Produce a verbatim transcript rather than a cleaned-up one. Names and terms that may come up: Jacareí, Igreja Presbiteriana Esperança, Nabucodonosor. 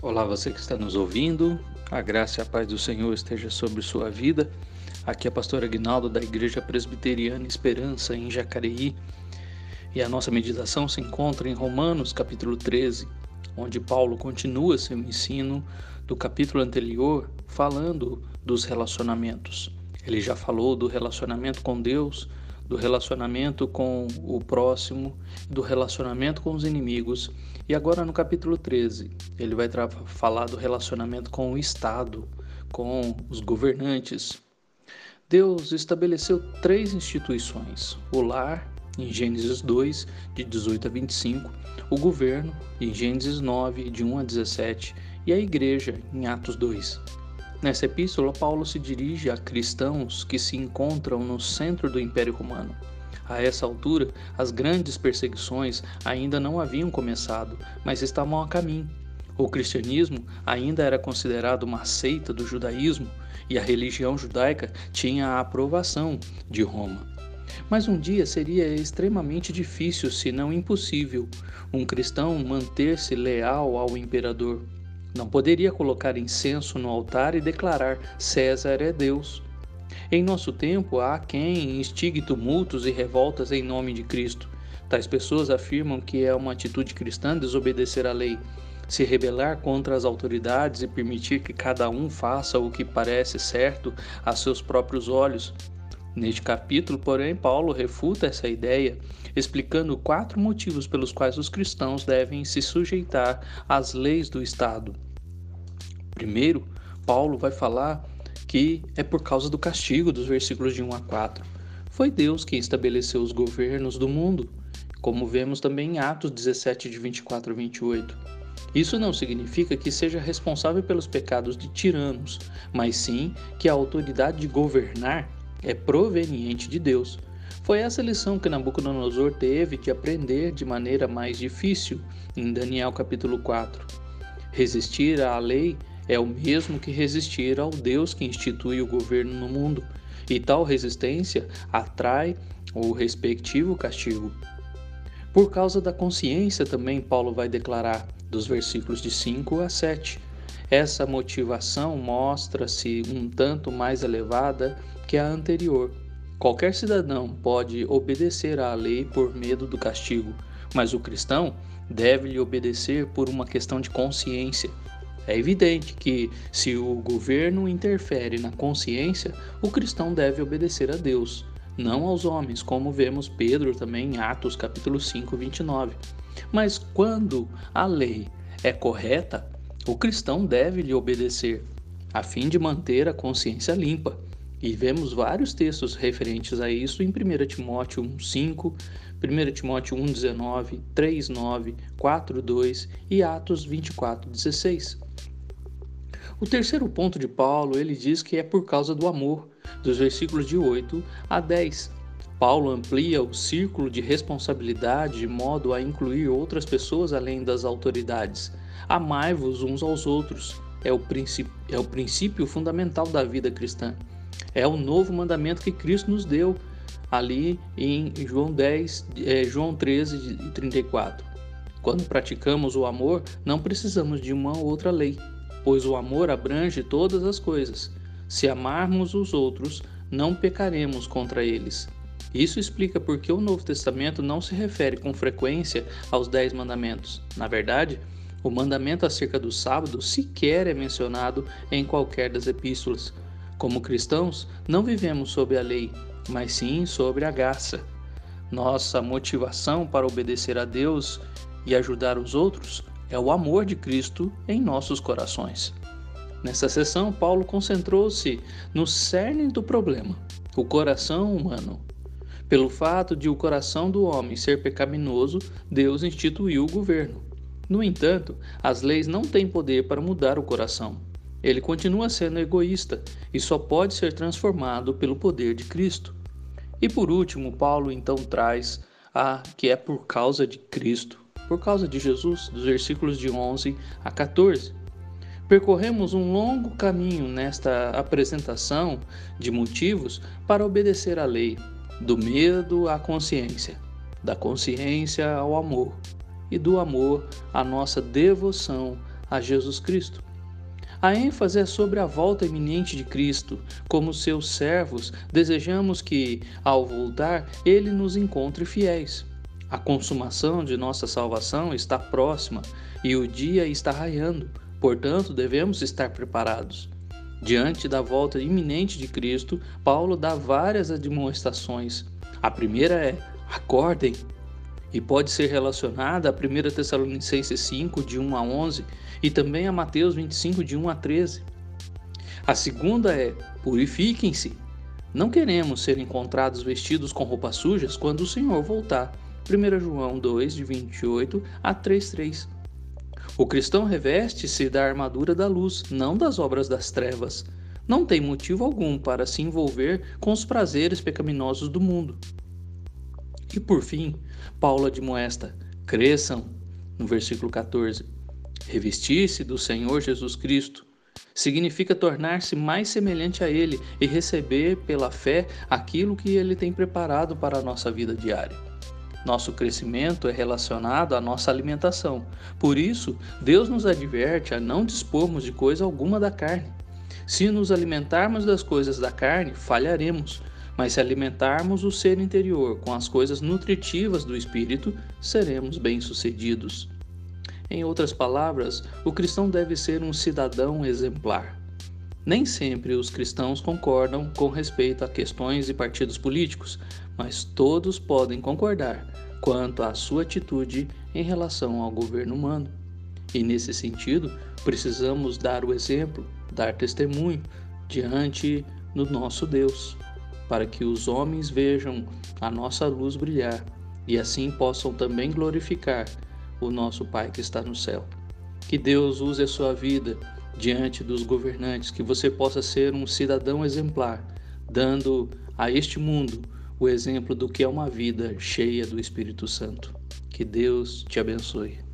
Olá, você que está nos ouvindo, a graça e a paz do Senhor esteja sobre sua vida. Aqui é a pastora Aguinaldo da Igreja Presbiteriana Esperança em Jacareí e a nossa meditação se encontra em Romanos capítulo treze, onde Paulo continua seu ensino do capítulo anterior falando dos relacionamentos. Ele já falou do relacionamento com Deus, do relacionamento com o próximo, do relacionamento com os inimigos. E agora no capítulo treze, ele vai tra- falar do relacionamento com o Estado, com os governantes. Deus estabeleceu três instituições: o lar, em Gênesis dois, de dezoito a vinte e cinco, o governo, em Gênesis nove, de um a dezessete, e a igreja, em Atos dois. Nessa epístola, Paulo se dirige a cristãos que se encontram no centro do Império Romano. A essa altura, as grandes perseguições ainda não haviam começado, mas estavam a caminho. O cristianismo ainda era considerado uma seita do judaísmo e a religião judaica tinha a aprovação de Roma. Mas um dia seria extremamente difícil, se não impossível, um cristão manter-se leal ao imperador. Não poderia colocar incenso no altar e declarar: César é Deus. Em nosso tempo, há quem instigue tumultos e revoltas em nome de Cristo. Tais pessoas afirmam que é uma atitude cristã desobedecer à lei, se rebelar contra as autoridades e permitir que cada um faça o que parece certo a seus próprios olhos. Neste capítulo, porém, Paulo refuta essa ideia, explicando quatro motivos pelos quais os cristãos devem se sujeitar às leis do Estado. Primeiro, Paulo vai falar que é por causa do castigo, dos versículos de um a quatro. Foi Deus quem estabeleceu os governos do mundo, como vemos também em Atos dezessete, de vinte e quatro a vinte e oito. Isso não significa que seja responsável pelos pecados de tiranos, mas sim que a autoridade de governar é proveniente de Deus. Foi essa lição que Nabucodonosor teve de aprender de maneira mais difícil, em Daniel capítulo quatro. Resistir à lei é o mesmo que resistir ao Deus que institui o governo no mundo, e tal resistência atrai o respectivo castigo. Por causa da consciência também, Paulo vai declarar, dos versículos de cinco a sete. Essa motivação mostra-se um tanto mais elevada que a anterior. Qualquer cidadão pode obedecer à lei por medo do castigo, mas o cristão deve-lhe obedecer por uma questão de consciência. É evidente que, se o governo interfere na consciência, o cristão deve obedecer a Deus, não aos homens, como vemos Pedro também em Atos capítulo cinco, vinte e nove. Mas quando a lei é correta, o cristão deve lhe obedecer, a fim de manter a consciência limpa. E vemos vários textos referentes a isso em primeiro Timóteo um, cinco, primeiro Timóteo um, dezenove, três, nove, quatro, dois e Atos vinte e quatro, dezesseis. O terceiro ponto de Paulo, ele diz que é por causa do amor, dos versículos de oito a dez. Paulo amplia o círculo de responsabilidade de modo a incluir outras pessoas além das autoridades. Amai-vos uns aos outros é o, princípio, é o princípio fundamental da vida cristã. É o novo mandamento que Cristo nos deu ali em João, dez, é, João treze, trinta e quatro. Quando praticamos o amor, não precisamos de uma outra lei, pois o amor abrange todas as coisas. Se amarmos os outros, não pecaremos contra eles. Isso explica porque o Novo Testamento não se refere com frequência aos dez mandamentos. Na verdade, o mandamento acerca do sábado sequer é mencionado em qualquer das epístolas. Como cristãos, não vivemos sob a lei, mas sim sobre a graça. Nossa motivação para obedecer a Deus e ajudar os outros é o amor de Cristo em nossos corações. Nessa sessão, Paulo concentrou-se no cerne do problema, o coração humano. Pelo fato de o coração do homem ser pecaminoso, Deus instituiu o governo. No entanto, as leis não têm poder para mudar o coração. Ele continua sendo egoísta e só pode ser transformado pelo poder de Cristo. E por último, Paulo então traz a que é por causa de Cristo, por causa de Jesus, dos versículos de onze a catorze. Percorremos um longo caminho nesta apresentação de motivos para obedecer à lei, do medo à consciência, da consciência ao amor, e do amor à nossa devoção a Jesus Cristo. A ênfase é sobre a volta iminente de Cristo. Como seus servos, desejamos que, ao voltar, Ele nos encontre fiéis. A consumação de nossa salvação está próxima e o dia está raiando, portanto, devemos estar preparados. Diante da volta iminente de Cristo, Paulo dá várias admoestações. A primeira é: acordem! E pode ser relacionada a primeira Tessalonicenses cinco, de um a onze e também a Mateus vinte e cinco, de um a treze. A segunda é: purifiquem-se. Não queremos ser encontrados vestidos com roupas sujas quando o Senhor voltar. primeira João dois, de vinte e oito a trinta e três. O cristão reveste-se da armadura da luz, não das obras das trevas. Não tem motivo algum para se envolver com os prazeres pecaminosos do mundo. E por fim, Paulo admoesta: cresçam, no versículo quatorze. Revestir-se do Senhor Jesus Cristo significa tornar-se mais semelhante a Ele e receber pela fé aquilo que Ele tem preparado para a nossa vida diária. Nosso crescimento é relacionado à nossa alimentação. Por isso, Deus nos adverte a não dispormos de coisa alguma da carne. Se nos alimentarmos das coisas da carne, falharemos. Mas se alimentarmos o ser interior com as coisas nutritivas do Espírito, seremos bem-sucedidos. Em outras palavras, o cristão deve ser um cidadão exemplar. Nem sempre os cristãos concordam com respeito a questões e partidos políticos, mas todos podem concordar quanto à sua atitude em relação ao governo humano. E nesse sentido, precisamos dar o exemplo, dar testemunho diante do nosso Deus, para que os homens vejam a nossa luz brilhar e assim possam também glorificar o nosso Pai que está no céu. Que Deus use a sua vida diante dos governantes, que você possa ser um cidadão exemplar, dando a este mundo o exemplo do que é uma vida cheia do Espírito Santo. Que Deus te abençoe.